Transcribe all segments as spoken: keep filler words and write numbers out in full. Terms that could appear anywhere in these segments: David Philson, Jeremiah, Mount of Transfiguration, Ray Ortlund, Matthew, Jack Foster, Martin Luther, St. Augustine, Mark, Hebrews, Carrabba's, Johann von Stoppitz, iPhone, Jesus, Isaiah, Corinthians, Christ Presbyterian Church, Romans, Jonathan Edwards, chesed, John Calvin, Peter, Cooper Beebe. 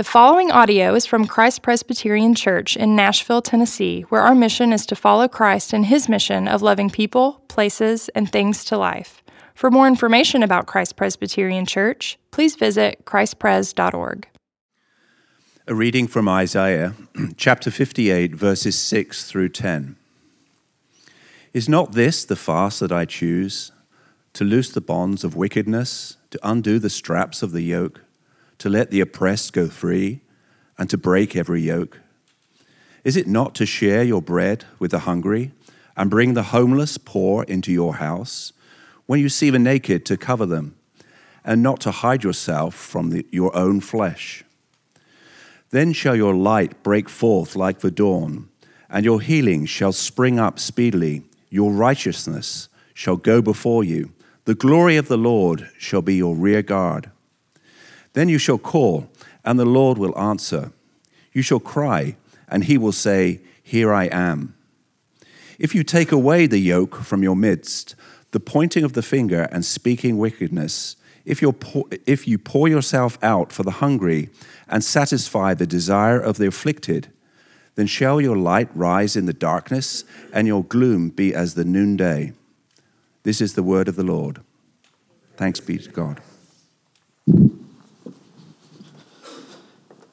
The following audio is from Christ Presbyterian Church in Nashville, Tennessee, where our mission is to follow Christ in his mission of loving people, places, and things to life. For more information about Christ Presbyterian Church, please visit Christ Pres dot org. A reading from Isaiah, chapter fifty-eight, verses six through ten. Is not this the fast that I choose, to loose the bonds of wickedness, to undo the straps of the yoke, to let the oppressed go free, and to break every yoke? Is it not to share your bread with the hungry, and bring the homeless poor into your house, when you see the naked to cover them, and not to hide yourself from the, your own flesh? Then shall your light break forth like the dawn, and your healing shall spring up speedily, your righteousness shall go before you, the glory of the Lord shall be your rear guard. Then you shall call, and the Lord will answer. You shall cry, and he will say, Here I am. If you take away the yoke from your midst, the pointing of the finger and speaking wickedness, if, you're pour, if you pour yourself out for the hungry and satisfy the desire of the afflicted, then shall your light rise in the darkness, and your gloom be as the noonday. This is the word of the Lord. Thanks be to God.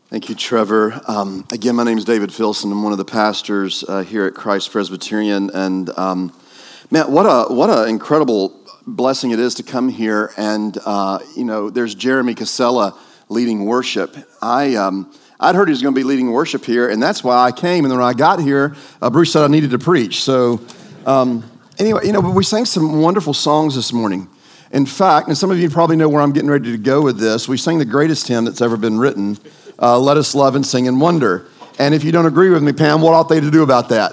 Thank you, Trevor. Um, again, my name is David Philson. I'm one of the pastors uh, here at Christ Presbyterian. And um, man, what a what an incredible blessing it is to come here. And uh, you know, there's Jeremy Casella leading worship. I um, I'd heard he was going to be leading worship here, and that's why I came. And then when I got here, uh, Bruce said I needed to preach. So um, anyway, you know, but we sang some wonderful songs this morning. In fact, and some of you probably know where I'm getting ready to go with this. We sang the greatest hymn that's ever been written. Uh, let us love and sing and wonder. And if you don't agree with me, Pam, what ought they to do about that?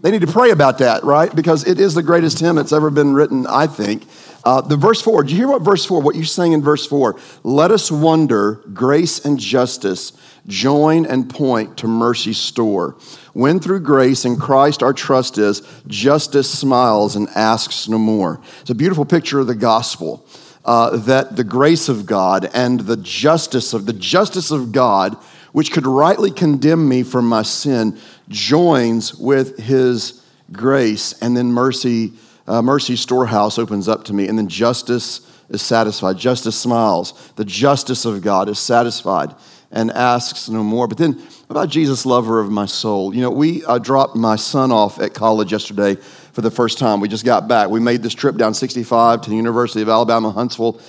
They need to pray about that, right? Because it is the greatest hymn that's ever been written, I think. Uh, the verse four, did you hear what verse four, what you sang in verse four? Let us wonder, grace and justice join and point to mercy's store. When through grace in Christ our trust is, justice smiles and asks no more. It's a beautiful picture of the gospel. Uh, that the grace of God and the justice of the justice of God, which could rightly condemn me for my sin, joins with his grace, and then mercy, uh, mercy's storehouse opens up to me, and then justice is satisfied. Justice smiles. The justice of God is satisfied and asks no more. But then, about Jesus, lover of my soul. You know, we uh, dropped my son off at college yesterday for the first time. We just got back. We made this trip down sixty-five to the University of Alabama, Huntsville,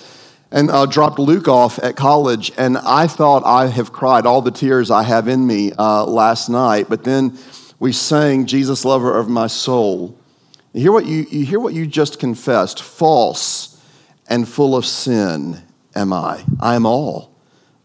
and uh, dropped Luke off at college. And I thought I have cried all the tears I have in me uh, last night. But then we sang Jesus, lover of my soul. You hear what you, you hear what you just confessed. False and full of sin am I. I am all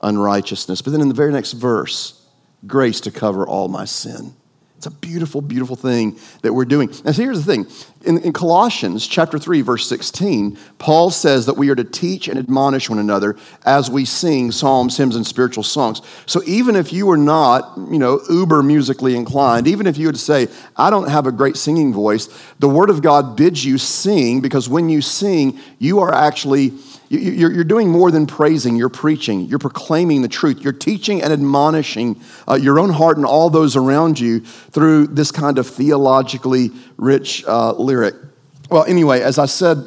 unrighteousness. But then in the very next verse, grace to cover all my sin. It's a beautiful, beautiful thing that we're doing. Now, so here's the thing. In, in Colossians chapter three, verse sixteen, Paul says that we are to teach and admonish one another as we sing psalms, hymns, and spiritual songs. So even if you were not, you know, uber musically inclined, even if you would say, I don't have a great singing voice, the Word of God bids you sing, because when you sing, you are actually... You're doing more than praising. You're preaching. You're proclaiming the truth. You're teaching and admonishing uh, your own heart and all those around you through this kind of theologically rich uh, lyric. Well, anyway, as I said,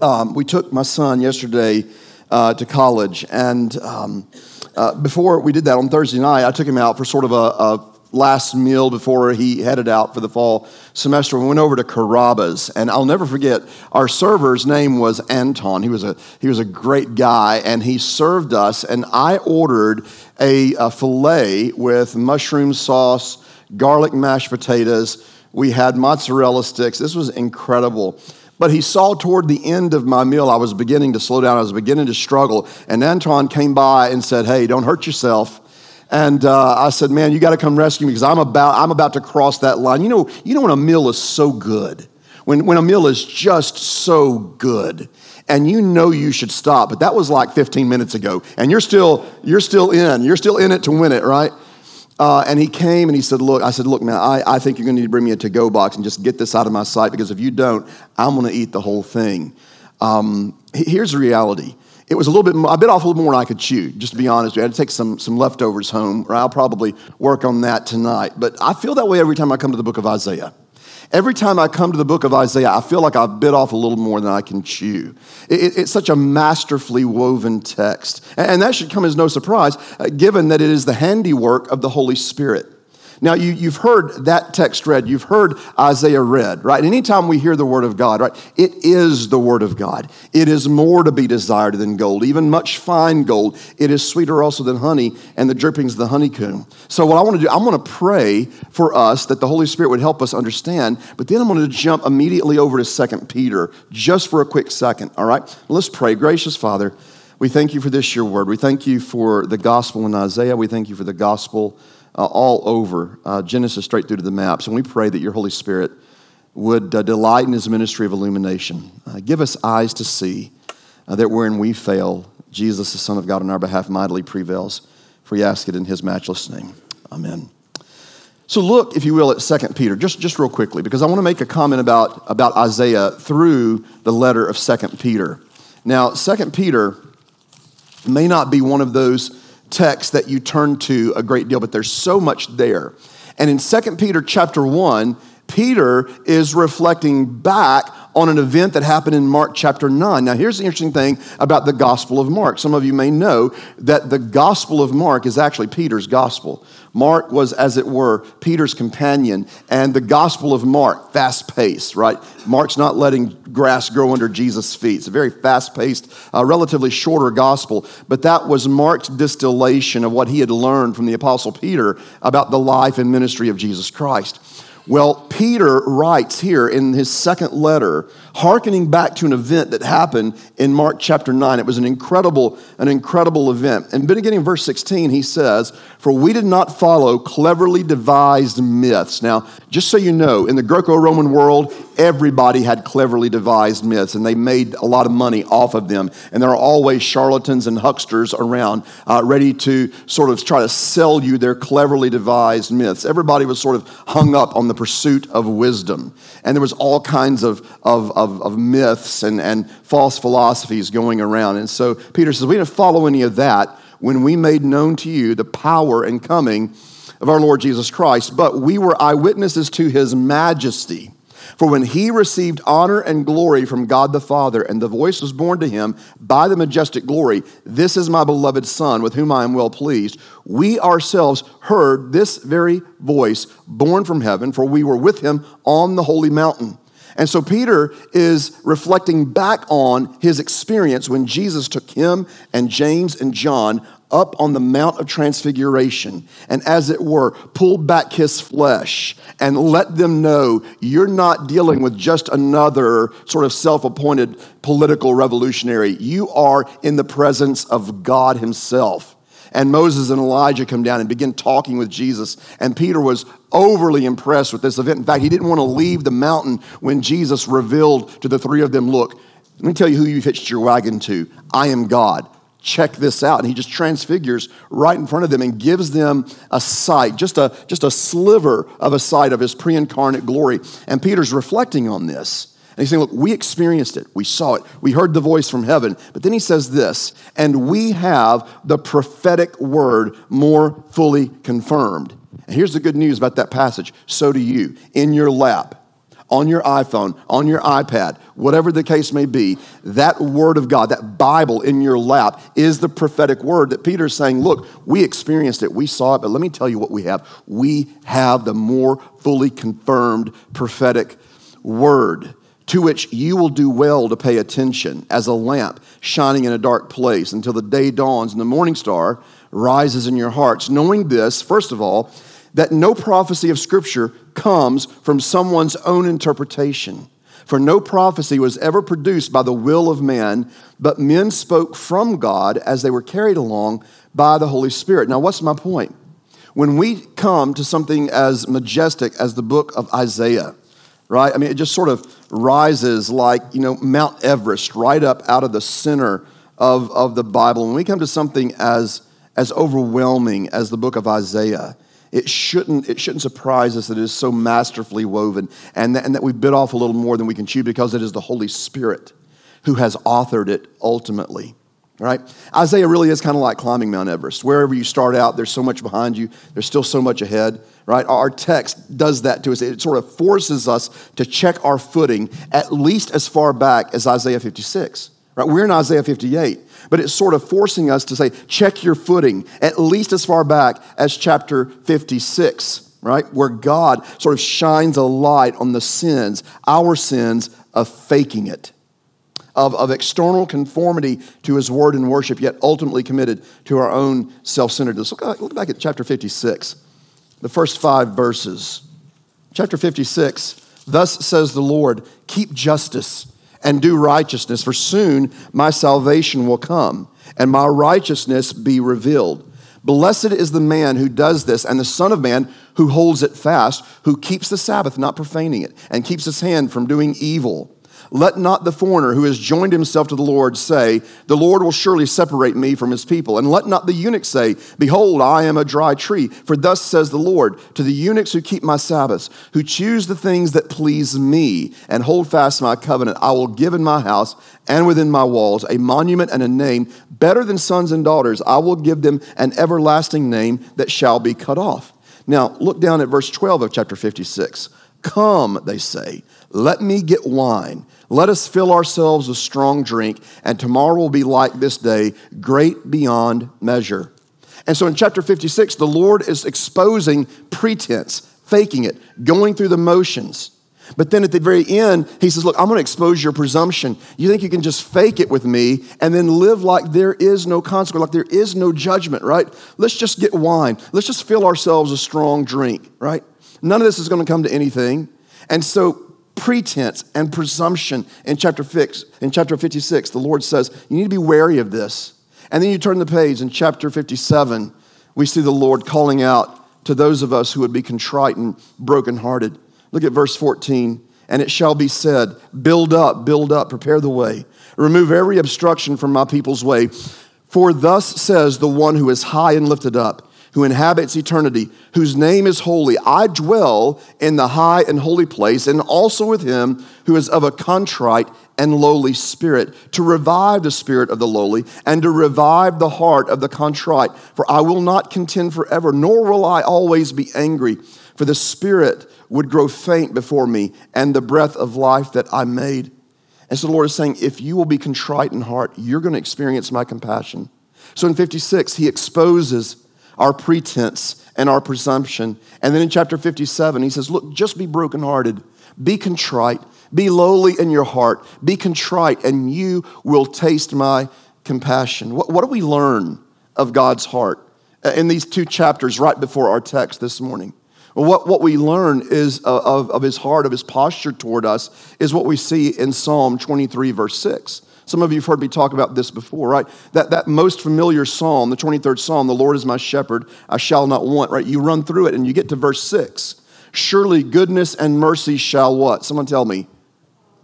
um, we took my son yesterday uh, to college. And um, uh, before we did that on Thursday night, I took him out for sort of a, a last meal before he headed out for the fall semester. We went over to Carrabba's, and I'll never forget, our server's name was Anton. He was a he was a great guy, and he served us, and I ordered a, a filet with mushroom sauce, garlic mashed potatoes. We had mozzarella sticks. This was incredible. But he saw toward the end of my meal, I was beginning to slow down. I was beginning to struggle, and Anton came by and said, hey, don't hurt yourself. And uh, I said, man, you got to come rescue me, because I'm about I'm about to cross that line. You know, you know when a meal is so good, when, when a meal is just so good, and you know you should stop, but that was like fifteen minutes ago, and you're still you're still in. You're still in it to win it, right? Uh, and he came and he said, look, I said, look, man, I, I think you're going to need to bring me a to-go box and just get this out of my sight, because if you don't, I'm going to eat the whole thing. Um, here's the reality. It was a little bit more, I bit off a little more than I could chew, just to be honest with you. I had to take some, some leftovers home, or I'll probably work on that tonight. But I feel that way every time I come to the book of Isaiah. Every time I come to the book of Isaiah, I feel like I've bit off a little more than I can chew. It, it's such a masterfully woven text. And that should come as no surprise, uh, given that it is the handiwork of the Holy Spirit. Now, you, you've heard that text read. You've heard Isaiah read, right? Anytime we hear the word of God, right, it is the word of God. It is more to be desired than gold, even much fine gold. It is sweeter also than honey and the drippings of the honeycomb. So what I want to do, I want to pray for us that the Holy Spirit would help us understand, but then I'm going to jump immediately over to Second Peter just for a quick second, all right? Let's pray. Gracious Father, we thank you for this, your word. We thank you for the gospel in Isaiah. We thank you for the gospel Uh, all over, uh, Genesis straight through to the maps. And we pray that your Holy Spirit would uh, delight in his ministry of illumination. Uh, give us eyes to see uh, that wherein we fail, Jesus, the Son of God, on our behalf mightily prevails. For we ask it in his matchless name. Amen. So look, if you will, at Second Peter, just, just real quickly, because I want to make a comment about, about Isaiah through the letter of Second Peter. Now, Second Peter may not be one of those text that you turn to a great deal, but there's so much there. And in Second Peter chapter one, Peter is reflecting back on an event that happened in Mark chapter nine. Now, here's the interesting thing about the Gospel of Mark. Some of you may know that the Gospel of Mark is actually Peter's gospel. Mark was, as it were, Peter's companion, and the Gospel of Mark, fast-paced, right? Mark's not letting grass grow under Jesus' feet. It's a very fast-paced, uh, relatively shorter gospel, but that was Mark's distillation of what he had learned from the Apostle Peter about the life and ministry of Jesus Christ. Well, Peter writes here in his second letter, hearkening back to an event that happened in Mark chapter nine. It was an incredible, an incredible event. And beginning in verse sixteen, he says, "For we did not follow cleverly devised myths." Now, just so you know, in the Greco-Roman world, everybody had cleverly devised myths, and they made a lot of money off of them. And there are always charlatans and hucksters around uh, ready to sort of try to sell you their cleverly devised myths. Everybody was sort of hung up on the pursuit of wisdom. And there was all kinds of, of, of, of myths and, and false philosophies going around. And so Peter says, we didn't follow any of that when we made known to you the power and coming of our Lord Jesus Christ, but we were eyewitnesses to his majesty. For when he received honor and glory from God the Father, and the voice was borne to him by the majestic glory, "This is my beloved Son, with whom I am well pleased," we ourselves heard this very voice borne from heaven, for we were with him on the holy mountain. And so Peter is reflecting back on his experience when Jesus took him and James and John up on the Mount of Transfiguration and, as it were, pulled back his flesh and let them know you're not dealing with just another sort of self-appointed political revolutionary. You are in the presence of God himself. And Moses and Elijah come down and begin talking with Jesus. And Peter was overly impressed with this event. In fact, he didn't want to leave the mountain when Jesus revealed to the three of them, "Look, let me tell you who you've hitched your wagon to. I am God. Check this out." And he just transfigures right in front of them and gives them a sight, just a, just a sliver of a sight of his pre-incarnate glory. And Peter's reflecting on this. And he's saying, look, we experienced it. We saw it. We heard the voice from heaven. But then he says this, "And we have the prophetic word more fully confirmed." And here's the good news about that passage. So do you, in your lap, on your iPhone, on your iPad, whatever the case may be, that word of God, that Bible in your lap is the prophetic word that Peter's saying, look, we experienced it, we saw it, but let me tell you what we have. We have the more fully confirmed prophetic word, to which you will do well to pay attention as a lamp shining in a dark place until the day dawns and the morning star rises in your hearts. Knowing this, first of all, that no prophecy of Scripture comes from someone's own interpretation. For no prophecy was ever produced by the will of man, but men spoke from God as they were carried along by the Holy Spirit. Now, what's my point? When we come to something as majestic as the book of Isaiah, right? I mean, it just sort of rises like, you know, Mount Everest right up out of the center of, of the Bible. When we come to something as, as overwhelming as the book of Isaiah, it shouldn't, it shouldn't surprise us that it is so masterfully woven and that, and that we bit off a little more than we can chew because it is the Holy Spirit who has authored it ultimately. All right, Isaiah really is kind of like climbing Mount Everest. Wherever you start out, there's so much behind you. There's still so much ahead, right? Our text does that to us. It sort of forces us to check our footing at least as far back as Isaiah fifty-six, right? We're in Isaiah fifty-eight, but it's sort of forcing us to say, check your footing at least as far back as chapter fifty-six, right? Where God sort of shines a light on the sins, our sins of faking it. Of, of external conformity to his word and worship, yet ultimately committed to our own self-centeredness. Look, look back at chapter fifty-six, the first five verses. Chapter fifty-six, thus says the Lord, keep justice and do righteousness, for soon my salvation will come, and my righteousness be revealed. Blessed is the man who does this, and the Son of Man who holds it fast, who keeps the Sabbath, not profaning it, and keeps his hand from doing evil. Let not the foreigner who has joined himself to the Lord say, the Lord will surely separate me from his people. And let not the eunuch say, behold, I am a dry tree. For thus says the Lord, to the eunuchs who keep my Sabbaths, who choose the things that please me and hold fast my covenant, I will give in my house and within my walls a monument and a name better than sons and daughters. I will give them an everlasting name that shall be cut off. Now, look down at verse twelve of chapter fifty-six. Come, they say, let me get wine. Let us fill ourselves with strong drink, and tomorrow will be like this day, great beyond measure. And so in chapter fifty-six, the Lord is exposing pretense, faking it, going through the motions. But then at the very end, he says, look, I'm going to expose your presumption. You think you can just fake it with me and then live like there is no consequence, like there is no judgment, right? Let's just get wine. Let's just fill ourselves a strong drink, right? None of this is going to come to anything. And so pretense and presumption in chapter six, in chapter fifty-six, the Lord says, you need to be wary of this. And then you turn the page in chapter fifty-seven, we see the Lord calling out to those of us who would be contrite and brokenhearted. Look at verse fourteen, and it shall be said, build up, build up, prepare the way. Remove every obstruction from my people's way. For thus says the one who is high and lifted up, who inhabits eternity, whose name is holy. I dwell in the high and holy place, and also with him who is of a contrite and lowly spirit, to revive the spirit of the lowly, and to revive the heart of the contrite. For I will not contend forever, nor will I always be angry. For the spirit would grow faint before me, and the breath of life that I made. And so the Lord is saying, if you will be contrite in heart, you're going to experience my compassion. So in fifty-six, he exposes our pretense and our presumption. And then in chapter fifty-seven, he says, look, just be brokenhearted, be contrite, be lowly in your heart, be contrite, and you will taste my compassion. What, what do we learn of God's heart in these two chapters right before our text this morning? What, what we learn is of, of his heart, of his posture toward us, is what we see in Psalm twenty-three, verse six. Some of you have heard me talk about this before, right? That that most familiar psalm, the twenty-third Psalm, the Lord is my shepherd, I shall not want, right? You run through it and you get to verse six. Surely goodness and mercy shall what? Someone tell me.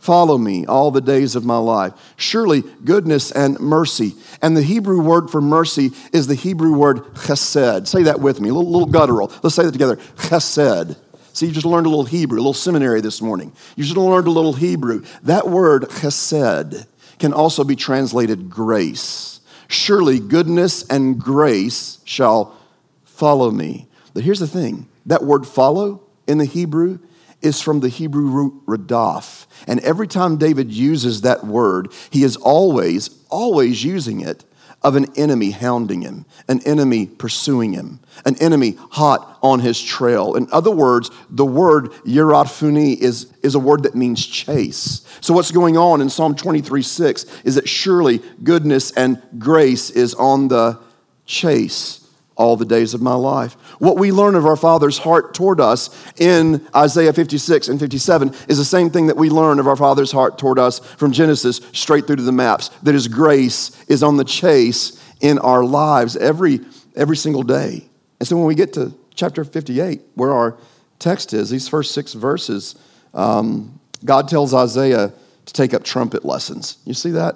Follow me all the days of my life. Surely goodness and mercy. And the Hebrew word for mercy is the Hebrew word chesed. Say that with me, a little, little guttural. Let's say that together, chesed. See, you just learned a little Hebrew, a little seminary this morning. You just learned a little Hebrew. That word chesed can also be translated grace. Surely goodness and grace shall follow me. But here's the thing, that word follow in the Hebrew is from the Hebrew root radaf. And every time David uses that word, he is always, always using it of an enemy hounding him, an enemy pursuing him, an enemy hot on his trail. In other words, the word yeradfuni is, is a word that means chase. So what's going on in Psalm twenty-three, six is that surely goodness and grace is on the chase all the days of my life. What we learn of our Father's heart toward us in Isaiah fifty-six and fifty-seven is the same thing that we learn of our Father's heart toward us from Genesis straight through to the maps, that his grace is on the chase in our lives every, every single day. And so when we get to chapter fifty-eight, where our text is, these first six verses, um, God tells Isaiah to take up trumpet lessons. You see that?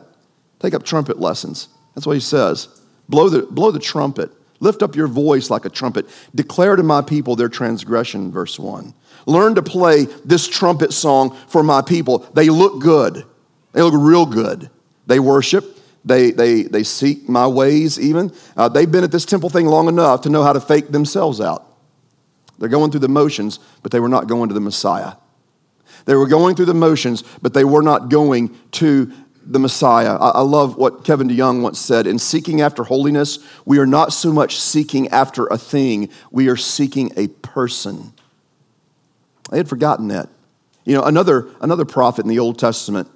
Take up trumpet lessons. That's what he says. Blow the, blow the trumpet. Lift up your voice like a trumpet. Declare to my people their transgression, verse one. Learn to play this trumpet song for my people. They look good. They look real good. They worship. They they they seek my ways even. Uh, they've been at this temple thing long enough to know how to fake themselves out. They're going through the motions, but they were not going to the Messiah. They were going through the motions, but they were not going to the Messiah. I, I love what Kevin DeYoung once said. In seeking after holiness, we are not so much seeking after a thing. We are seeking a person. I had forgotten that. You know, another, another prophet in the Old Testament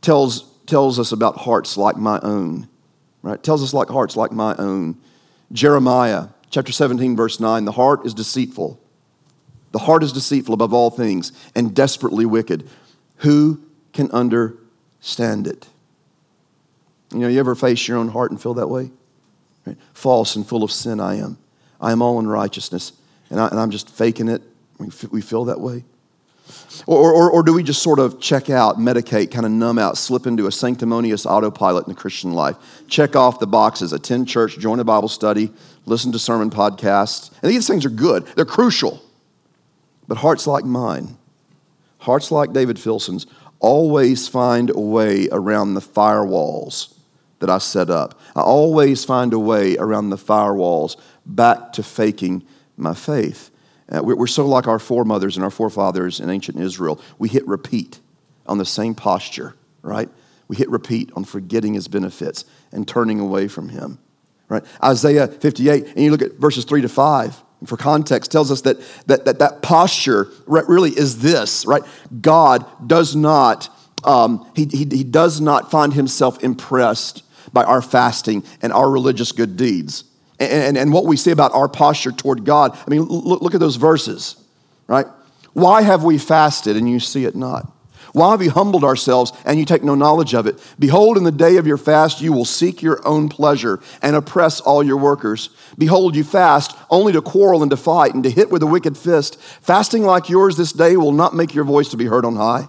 tells tells us about hearts like my own, right? Tells us like hearts like my own. Jeremiah, chapter seventeen, verse nine, the heart is deceitful. The heart is deceitful above all things and desperately wicked. Who can understand it? You know, you ever face your own heart and feel that way? Right? False and full of sin I am. I am all unrighteousness, and, I, and I'm just faking it. We, we feel that way. Or, or, or do we just sort of check out, medicate, kind of numb out, slip into a sanctimonious autopilot in the Christian life? Check off the boxes, attend church, join a Bible study, listen to sermon podcasts. And these things are good. They're crucial. But hearts like mine, hearts like David Philson's, always find a way around the firewalls that I set up. I always find a way around the firewalls back to faking my faith. Uh, we're so like our foremothers and our forefathers in ancient Israel. We hit repeat on the same posture, right? We hit repeat on forgetting his benefits and turning away from him, right? Isaiah fifty-eight, and you look at verses three to five, and for context, tells us that that that, that posture really is this, right? God does not, um, he, he, he does not find himself impressed by our fasting and our religious good deeds. And, and, and what we say about our posture toward God. I mean, look, look at those verses, right? Why have we fasted and you see it not? Why have you humbled ourselves and you take no knowledge of it? Behold, in the day of your fast, you will seek your own pleasure and oppress all your workers. Behold, you fast only to quarrel and to fight and to hit with a wicked fist. Fasting like yours this day will not make your voice to be heard on high.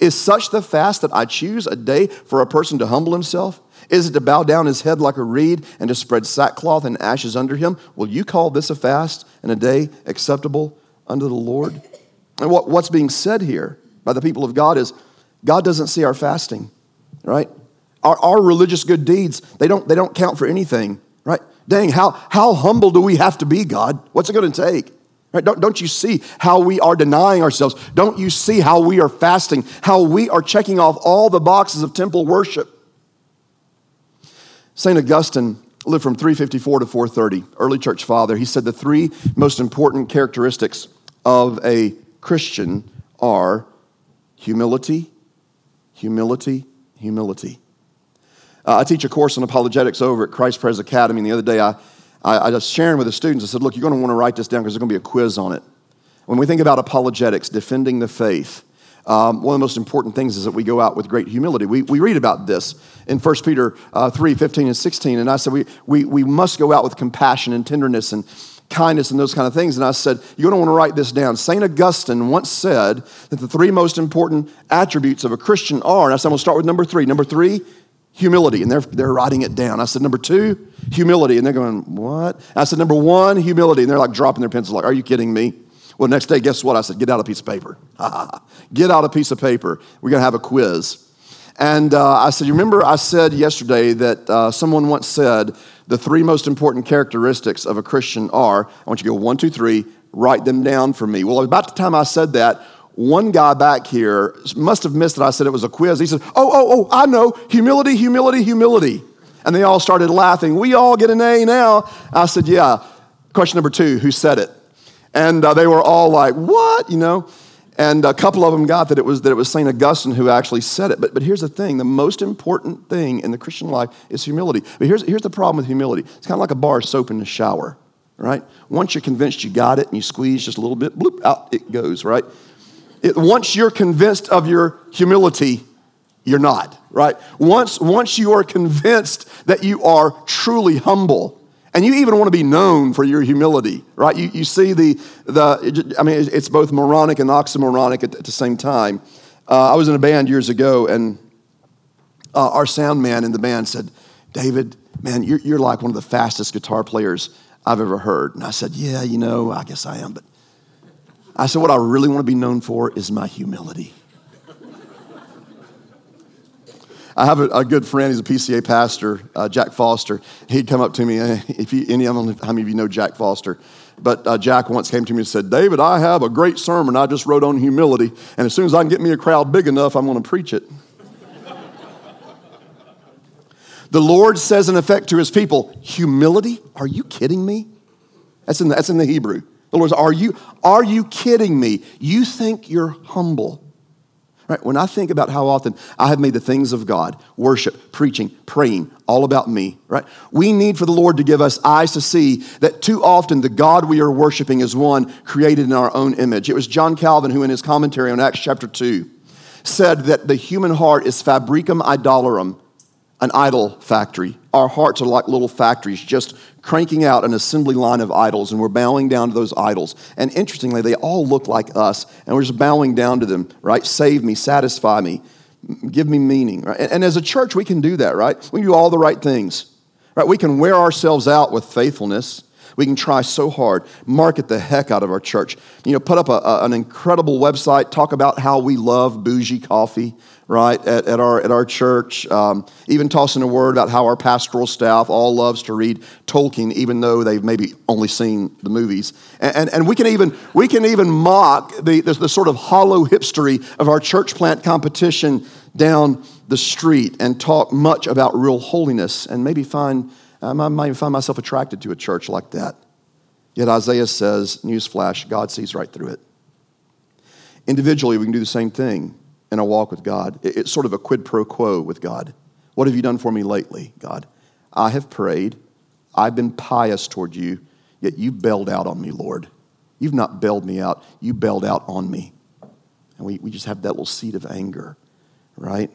Is such the fast that I choose a day for a person to humble himself? Is it to bow down his head like a reed and to spread sackcloth and ashes under him? Will you call this a fast and a day acceptable unto the Lord? And what, what's being said here by the people of God is God doesn't see our fasting, right? Our, our religious good deeds, they don't, they don't count for anything, right? Dang, how, how humble do we have to be, God? What's it going to take? Right? Don't, don't you see how we are denying ourselves? Don't you see how we are fasting, how we are checking off all the boxes of temple worship? Saint Augustine lived from three fifty-four to four thirty, early church father. He said the three most important characteristics of a Christian are humility, humility, humility. Uh, I teach a course on apologetics over at Christ Prayers Academy, and the other day I, I, I was sharing with the students. I said, look, you're going to want to write this down because there's going to be a quiz on it. When we think about apologetics, defending the faith, Um, one of the most important things is that we go out with great humility. We we read about this in First Peter uh, three, fifteen and sixteen. And I said, we, we, we must go out with compassion and tenderness and kindness and those kind of things. And I said, you're going to want to write this down. Saint Augustine once said that the three most important attributes of a Christian are, and I said, I'm going to start with number three. Number three, humility. And they're, they're writing it down. I said, number two, humility. And they're going, what? I said, number one, humility. And they're like dropping their pencils like, are you kidding me? Well, next day, guess what? I said, get out a piece of paper. Get out a piece of paper. We're going to have a quiz. And uh, I said, you remember I said yesterday that uh, someone once said the three most important characteristics of a Christian are, I want you to go one, two, three, write them down for me. Well, about the time I said that, one guy back here must have missed that I said it was a quiz. He said, oh, oh, oh, I know, humility, humility, humility. And they all started laughing. We all get an A now. I said, yeah. Question number two, who said it? And uh, they were all like, what, you know? And a couple of them got that it was that it was Saint Augustine who actually said it. But but here's the thing. The most important thing in the Christian life is humility. But here's, here's the problem with humility. It's kind of like a bar of soap in the shower, right? Once you're convinced you got it and you squeeze just a little bit, bloop, out it goes, right? It, once you're convinced of your humility, you're not, right? Once, once you are convinced that you are truly humble, and you even want to be known for your humility, right? You, you see the, the I mean, it's both moronic and oxymoronic at, at the same time. Uh, I was in a band years ago, and uh, our sound man in the band said, David, man, you're, you're like one of the fastest guitar players I've ever heard. And I said, yeah, you know, I guess I am. But I said, what I really want to be known for is my humility. I have a, a good friend. He's a P C A pastor, uh, Jack Foster. He'd come up to me, and if you, any of them, how many of you know Jack Foster? But uh, Jack once came to me and said, "David, I have a great sermon I just wrote on humility, and as soon as I can get me a crowd big enough, I'm going to preach it." The Lord says, in effect, to his people, humility? Are you kidding me? That's in the, that's in the Hebrew. The Lord says, are you, are you kidding me? You think you're humble. Right? When I think about how often I have made the things of God, worship, preaching, praying, all about me, right? We need for the Lord to give us eyes to see that too often the God we are worshiping is one created in our own image. It was John Calvin who, in his commentary on Acts chapter two, said that the human heart is fabricum idolarum, an idol factory. Our hearts are like little factories just cranking out an assembly line of idols, and we're bowing down to those idols. And interestingly, they all look like us, and we're just bowing down to them, right? Save me, satisfy me, give me meaning, right? And, and as a church, we can do that, right? We can do all the right things, right? We can wear ourselves out with faithfulness. We can try so hard, market the heck out of our church. You know, put up a, a, an incredible website, talk about how we love bougie coffee, right, at, at our at our church. Um, even tossing a word about how our pastoral staff all loves to read Tolkien, even though they've maybe only seen the movies. And and, and we can even we can even mock the, the the sort of hollow hipstery of our church plant competition down the street, and talk much about real holiness, and maybe find. I might even find myself attracted to a church like that. Yet Isaiah says, newsflash, God sees right through it. Individually, we can do the same thing in our walk with God. It's sort of a quid pro quo with God. What have you done for me lately, God? I have prayed. I've been pious toward you, yet you bailed out on me, Lord. You've not bailed me out. You bailed out on me. And we, we just have that little seed of anger, right?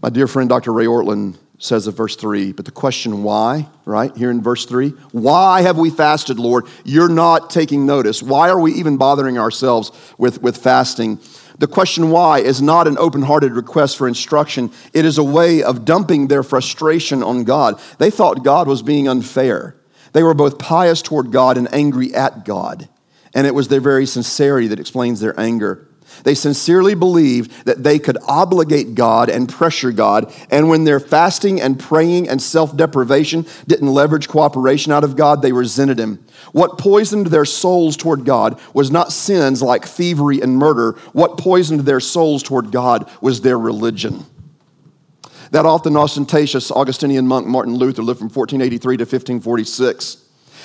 My dear friend, Doctor Ray Ortlund, says of verse three, but the question why, right, here in verse three, why have we fasted, Lord? You're not taking notice. Why are we even bothering ourselves with, with fasting? The question why is not an open-hearted request for instruction. It is a way of dumping their frustration on God. They thought God was being unfair. They were both pious toward God and angry at God. And it was their very sincerity that explains their anger. They sincerely believed that they could obligate God and pressure God, and when their fasting and praying and self-deprivation didn't leverage cooperation out of God, they resented him. What poisoned their souls toward God was not sins like thievery and murder. What poisoned their souls toward God was their religion. That often ostentatious Augustinian monk Martin Luther lived from fourteen eighty-three to fifteen forty-six.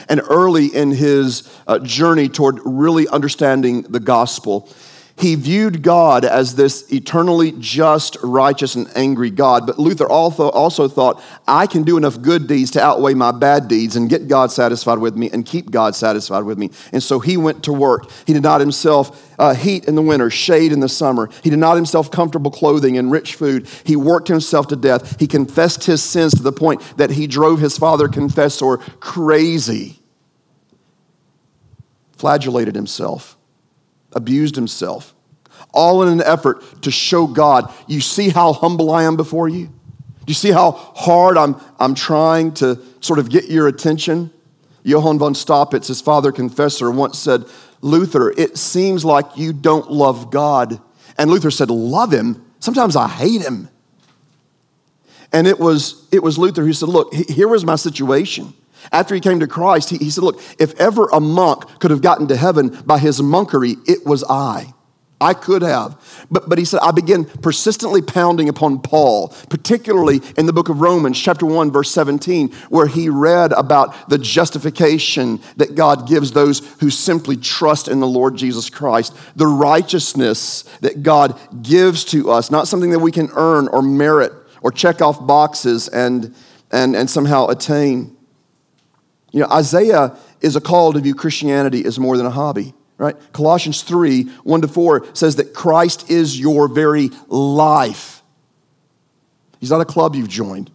And early in his uh, journey toward really understanding the gospel, he viewed God as this eternally just, righteous, and angry God. But Luther also thought, I can do enough good deeds to outweigh my bad deeds and get God satisfied with me and keep God satisfied with me. And so he went to work. He denied himself uh, heat in the winter, shade in the summer. He denied himself comfortable clothing and rich food. He worked himself to death. He confessed his sins to the point that he drove his father confessor crazy, flagellated himself, abused himself, all in an effort to show God, you see how humble I am before you? Do you see how hard I'm, I'm trying to sort of get your attention? Johann von Stoppitz, his father confessor, once said, Luther, it seems like you don't love God. And Luther said, love him? Sometimes I hate him. And it was, it was Luther who said, look, here was my situation. After he came to Christ, he, he said, look, if ever a monk could have gotten to heaven by his monkery, it was I. I could have. But, but he said, I began persistently pounding upon Paul, particularly in the book of Romans, chapter one, verse seventeen, where he read about the justification that God gives those who simply trust in the Lord Jesus Christ, the righteousness that God gives to us, not something that we can earn or merit or check off boxes and, and, and somehow attain. You know, Isaiah is a call to view Christianity as more than a hobby, right? Colossians three, one to four says that Christ is your very life. He's not a club you've joined.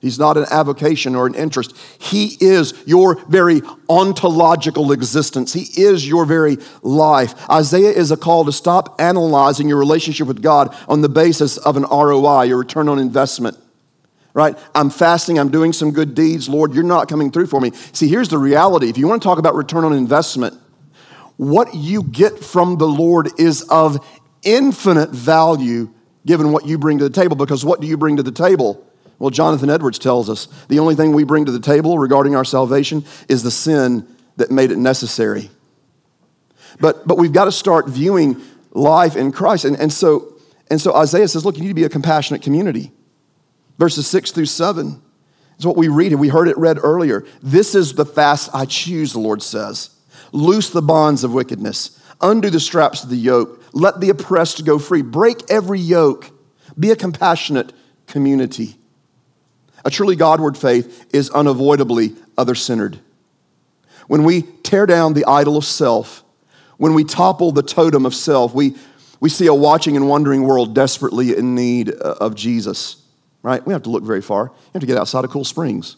He's not an avocation or an interest. He is your very ontological existence. He is your very life. Isaiah is a call to stop analyzing your relationship with God on the basis of an R O I, your return on investment. Right? I'm fasting. I'm doing some good deeds. Lord, you're not coming through for me. See, here's the reality. If you want to talk about return on investment, what you get from the Lord is of infinite value given what you bring to the table, because what do you bring to the table? Well, Jonathan Edwards tells us the only thing we bring to the table regarding our salvation is the sin that made it necessary. But but we've got to start viewing life in Christ. And, and, so, and so Isaiah says, look, you need to be a compassionate community. Verses six through seven is what we read, and we heard it read earlier. This is the fast I choose, the Lord says. Loose the bonds of wickedness. Undo the straps of the yoke. Let the oppressed go free. Break every yoke. Be a compassionate community. A truly Godward faith is unavoidably other-centered. When we tear down the idol of self, when we topple the totem of self, we, we see a watching and wondering world desperately in need of Jesus, right? We don't have to look very far. You have to get outside of Cool Springs,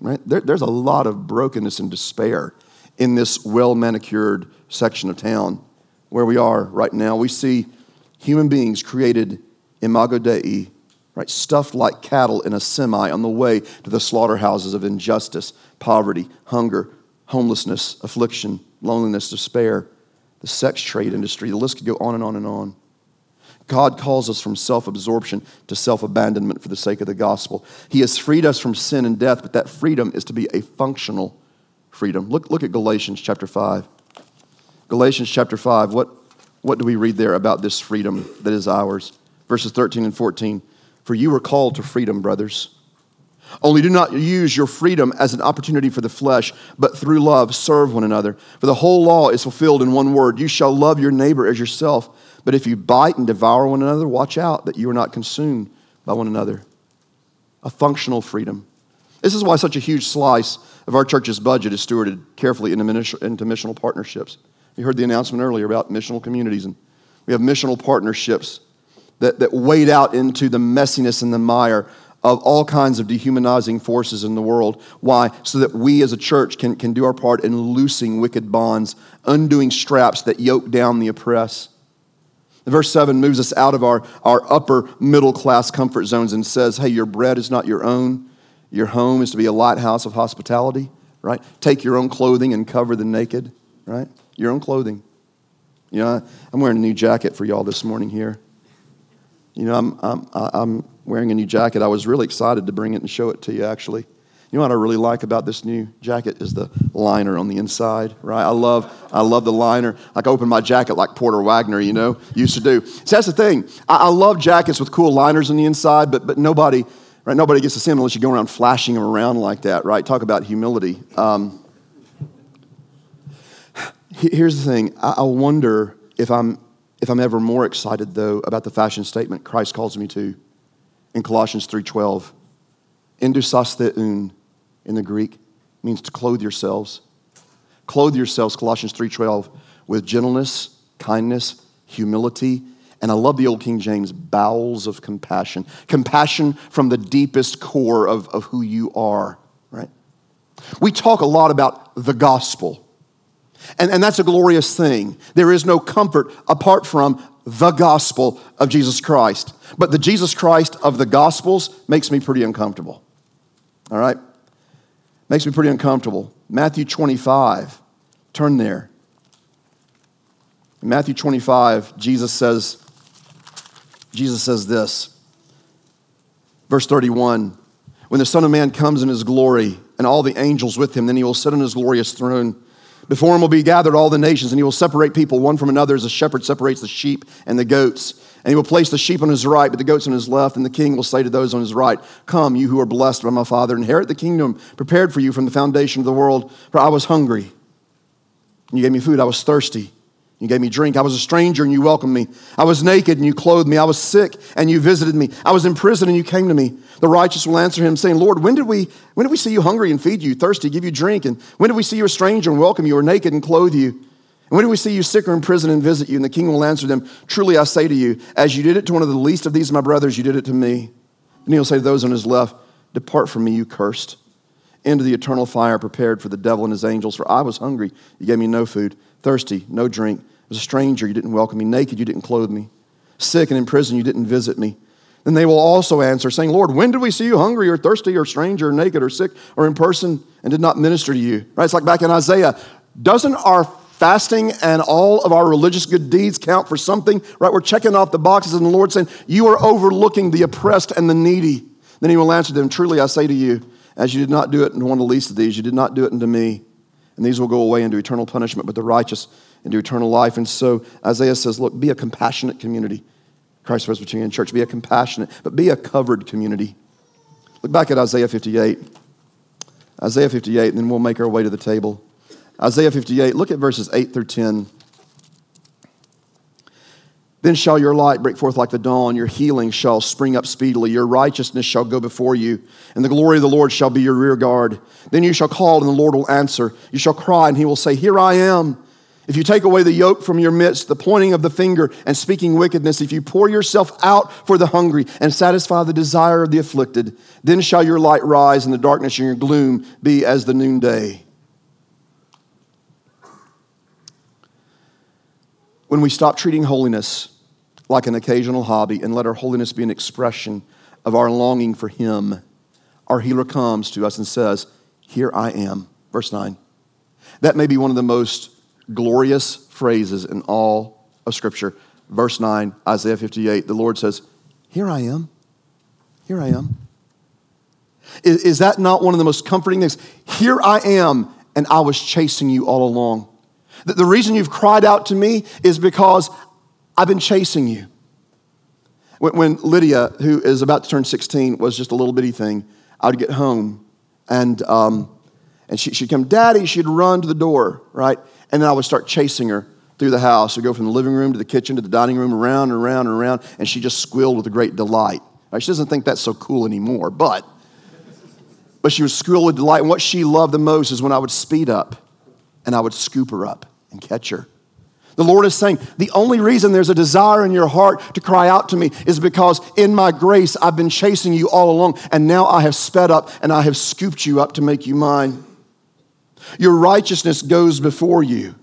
right? There, there's a lot of brokenness and despair in this well-manicured section of town where we are right now. We see human beings created imago Dei, right, stuffed like cattle in a semi on the way to the slaughterhouses of injustice, poverty, hunger, homelessness, affliction, loneliness, despair, the sex trade industry. The list could go on and on and on. God calls us from self-absorption to self-abandonment for the sake of the gospel. He has freed us from sin and death, but that freedom is to be a functional freedom. Look, look at Galatians chapter five. Galatians chapter five, what, what do we read there about this freedom that is ours? Verses thirteen and fourteen. For you were called to freedom, brothers. Only do not use your freedom as an opportunity for the flesh, but through love serve one another. For the whole law is fulfilled in one word. You shall love your neighbor as yourself. But if you bite and devour one another, watch out that you are not consumed by one another. A functional freedom. This is why such a huge slice of our church's budget is stewarded carefully into missional partnerships. You heard the announcement earlier about missional communities, and we have missional partnerships that, that wade out into the messiness and the mire of all kinds of dehumanizing forces in the world. Why? So that we as a church can, can do our part in loosing wicked bonds, undoing straps that yoke down the oppressed. Verse seven moves us out of our, our upper middle class comfort zones and says, hey, your bread is not your own. Your home is to be a lighthouse of hospitality, right? Take your own clothing and cover the naked, right? Your own clothing. You know, I, I'm wearing a new jacket for y'all this morning here. You know, I'm, I'm I'm wearing a new jacket. I was really excited to bring it and show it to you, actually. You know what I really like about this new jacket is the liner on the inside, right? I love I love the liner. I can open my jacket like Porter Wagoner, you know, used to do. See, that's the thing. I, I love jackets with cool liners on the inside, but but nobody, right? Nobody gets to see them unless you go around flashing them around like that, right? Talk about humility. Um, here's the thing. I, I wonder if I'm. If I'm ever more excited, though, about the fashion statement Christ calls me to in Colossians three twelve. Endusasteun in the Greek means to clothe yourselves. Clothe yourselves, Colossians three twelve, with gentleness, kindness, humility, and I love the old King James, bowels of compassion. Compassion from the deepest core of, of who you are, right? We talk a lot about the gospel. And, and that's a glorious thing. There is no comfort apart from the gospel of Jesus Christ. But the Jesus Christ of the gospels makes me pretty uncomfortable. All right? Makes me pretty uncomfortable. Matthew twenty-five, turn there. In Matthew twenty-five, Jesus says, Jesus says this. Verse thirty-one, when the Son of Man comes in his glory and all the angels with him, then he will sit on his glorious throne. Before him will be gathered all the nations, and he will separate people one from another as a shepherd separates the sheep and the goats. And he will place the sheep on his right, but the goats on his left, and the king will say to those on his right, come, you who are blessed by my Father, inherit the kingdom prepared for you from the foundation of the world. For I was hungry, and you gave me food. I was thirsty, and you gave me drink. I was a stranger, and you welcomed me. I was naked, and you clothed me. I was sick, and you visited me. I was in prison, and you came to me. The righteous will answer him, saying, Lord, when did we when did we see you hungry and feed you, thirsty, give you drink? And when did we see you a stranger and welcome you, or naked and clothe you? And when did we see you sick or in prison and visit you? And the king will answer them, truly I say to you, as you did it to one of the least of these my brothers, you did it to me. And he'll say to those on his left, depart from me, you cursed, into the eternal fire prepared for the devil and his angels. For I was hungry, you gave me no food, thirsty, no drink. I was a stranger, you didn't welcome me, naked, you didn't clothe me, sick and in prison, you didn't visit me. Then they will also answer, saying, Lord, when did we see you hungry or thirsty or stranger or naked or sick or in person and did not minister to you? Right? It's like back in Isaiah. Doesn't our Fasting and all of our religious good deeds count for something, right? We're checking off the boxes, and the Lord's saying, you are overlooking the oppressed and the needy. Then he will answer them, truly I say to you, as you did not do it unto one of the least of these, you did not do it unto me. And these will go away into eternal punishment, but the righteous into eternal life. And so Isaiah says, look, be a compassionate community. Christ Presbyterian Church, be a compassionate, but be a covered community. Look back at Isaiah fifty-eight. Isaiah fifty-eight, and then we'll make our way to the table. Isaiah fifty-eight, look at verses eight through ten. Then shall your light break forth like the dawn, your healing shall spring up speedily, your righteousness shall go before you, and the glory of the Lord shall be your rear guard. Then you shall call, and the Lord will answer. You shall cry, and he will say, here I am. If you take away the yoke from your midst, the pointing of the finger and speaking wickedness, if you pour yourself out for the hungry and satisfy the desire of the afflicted, then shall your light rise in the darkness and your gloom be as the noonday. When we stop treating holiness like an occasional hobby and let our holiness be an expression of our longing for him, our healer comes to us and says, here I am. Verse nine. That may be one of the most glorious phrases in all of Scripture. Verse nine, Isaiah fifty-eight, the Lord says, here I am, here I am. Is, is that not one of the most comforting things? Here I am, and I was chasing you all along. The, the reason you've cried out to me is because I've been chasing you. When, when Lydia, who is about to turn sixteen, was just a little bitty thing, I would get home, and um, and she, she'd come, Daddy, she'd run to the door, right? And then I would start chasing her through the house. We'd go from the living room to the kitchen to the dining room, around and around and around, and she just squealed with a great delight. Right? She doesn't think that's so cool anymore, but, but she would squeal with delight. And what she loved the most is when I would speed up and I would scoop her up and catch her. The Lord is saying, the only reason there's a desire in your heart to cry out to me is because in my grace, I've been chasing you all along, and now I have sped up and I have scooped you up to make you mine. Your righteousness goes before you.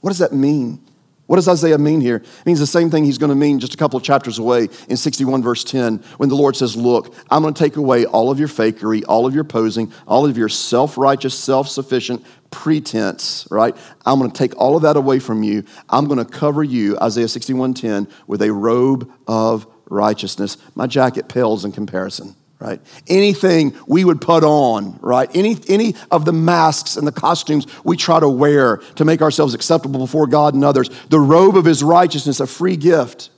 What does that mean? What does Isaiah mean here? It means the same thing he's going to mean just a couple of chapters away in sixty-one verse ten when the Lord says, look, I'm going to take away all of your fakery, all of your posing, all of your self-righteous, self-sufficient pretense, right? I'm going to take all of that away from you. I'm going to cover you, Isaiah sixty-one ten, with a robe of righteousness. My jacket pales in comparison. Right? Anything we would put on, right? Any any of the masks and the costumes we try to wear to make ourselves acceptable before God and others. The robe of his righteousness, a free gift.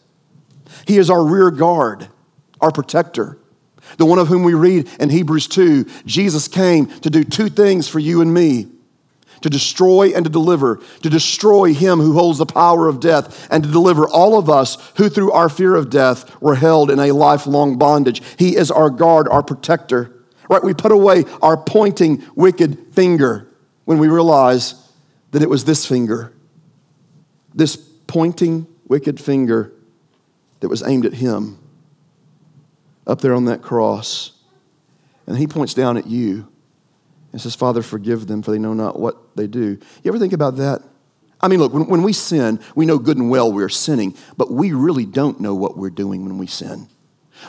He is our rear guard, our protector. The one of whom we read in Hebrews two, Jesus came to do two things for you and me. To destroy and to deliver, to destroy him who holds the power of death, and to deliver all of us who through our fear of death were held in a lifelong bondage. He is our guard, our protector, right? We put away our pointing wicked finger when we realize that it was this finger, this pointing wicked finger that was aimed at him up there on that cross. And he points down at you. It says, Father, forgive them, for they know not what they do. You ever think about that? I mean, look, when, when we sin, we know good and well we're sinning, but we really don't know what we're doing when we sin.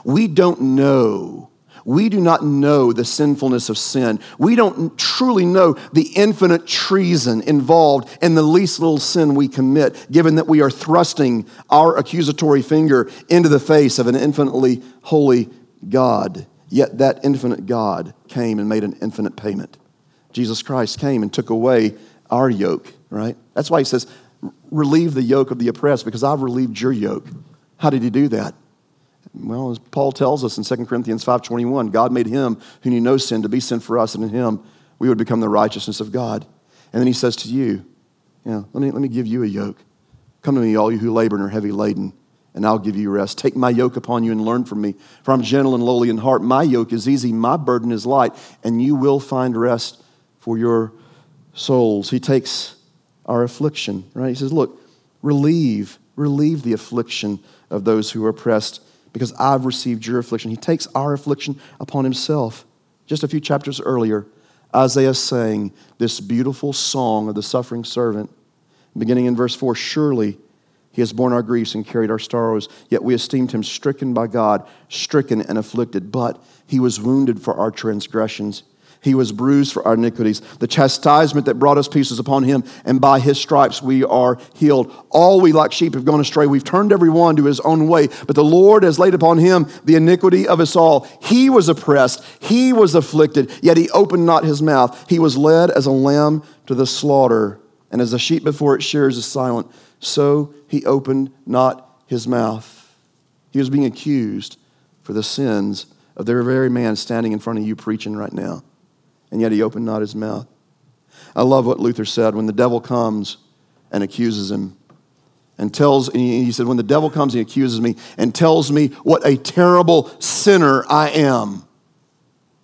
We don't know. We do not know the sinfulness of sin. We don't truly know the infinite treason involved in the least little sin we commit, given that we are thrusting our accusatory finger into the face of an infinitely holy God. Yet that infinite God came and made an infinite payment. Jesus Christ came and took away our yoke, right? That's why he says, relieve the yoke of the oppressed, because I've relieved your yoke. How did he do that? Well, as Paul tells us in Second Corinthians five twenty-one, God made him who knew no sin to be sin for us, and in him we would become the righteousness of God. And then he says to you, you know, let me, let me give you a yoke. Come to me, all you who labor and are heavy laden, and I'll give you rest. Take my yoke upon you and learn from me, for I'm gentle and lowly in heart. My yoke is easy, my burden is light, and you will find rest for your souls. He takes our affliction, right? He says, look, relieve, relieve the affliction of those who are oppressed, because I've received your affliction. He takes our affliction upon himself. Just a few chapters earlier, Isaiah sang this beautiful song of the suffering servant, beginning in verse four, surely he has borne our griefs and carried our sorrows, yet we esteemed him stricken by God, stricken and afflicted. But he was wounded for our transgressions. He was bruised for our iniquities. The chastisement that brought us peace is upon him, and by his stripes we are healed. All we like sheep have gone astray. We've turned every one to his own way, but the Lord has laid upon him the iniquity of us all. He was oppressed. He was afflicted, yet he opened not his mouth. He was led as a lamb to the slaughter, and as a sheep before its shearers is silent, so he opened not his mouth. He was being accused for the sins of the very man standing in front of you preaching right now. And yet he opened not his mouth. I love what Luther said. When the devil comes and accuses him and tells, and he said, when the devil comes, he accuses me and tells me what a terrible sinner I am.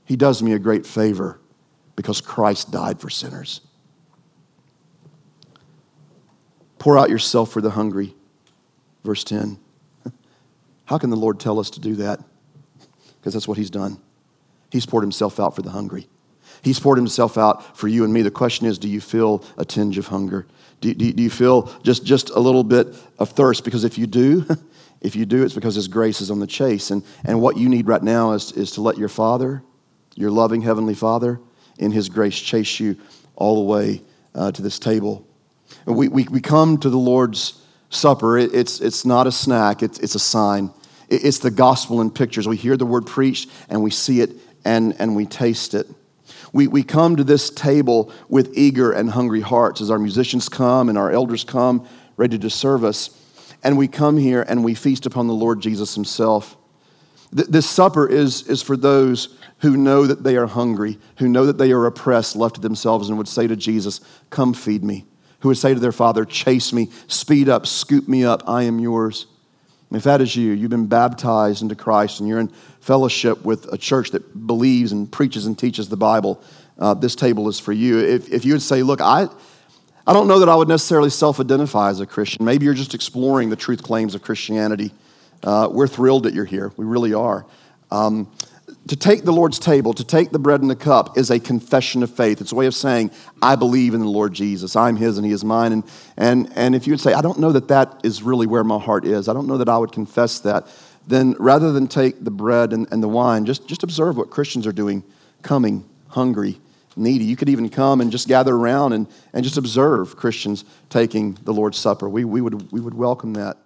He does me a great favor because Christ died for sinners. Pour out yourself for the hungry. Verse ten. How can the Lord tell us to do that? Because that's what he's done. He's poured himself out for the hungry. He's poured himself out for you and me. The question is, do you feel a tinge of hunger? Do, do, do you feel just, just a little bit of thirst? Because if you do, if you do, it's because his grace is on the chase. And, and what you need right now is, is to let your Father, your loving Heavenly Father, in his grace chase you all the way uh, to this table. And we, we, we come to the Lord's Supper. It, it's, it's not a snack. It's, it's a sign. It, it's the gospel in pictures. We hear the word preached, and we see it, and, and we taste it. We we come to this table with eager and hungry hearts as our musicians come and our elders come ready to serve us. And we come here and we feast upon the Lord Jesus himself. Th- this supper is, is for those who know that they are hungry, who know that they are oppressed, left to themselves, and would say to Jesus, come feed me. Who would say to their Father, chase me, speed up, scoop me up, I am yours. And if that is you, you've been baptized into Christ and you're in fellowship with a church that believes and preaches and teaches the Bible, uh, this table is for you. If, if you would say, look, I I don't know that I would necessarily self-identify as a Christian. Maybe you're just exploring the truth claims of Christianity. Uh, we're thrilled that you're here. We really are. Um, to take the Lord's table, to take the bread and the cup is a confession of faith. It's a way of saying, I believe in the Lord Jesus. I'm his and he is mine. And, and, and if you would say, I don't know that that is really where my heart is. I don't know that I would confess that. Then rather than take the bread and, and the wine, just, just observe what Christians are doing, coming, hungry, needy. You could even come and just gather around and, and just observe Christians taking the Lord's Supper. We, we would, we would welcome that.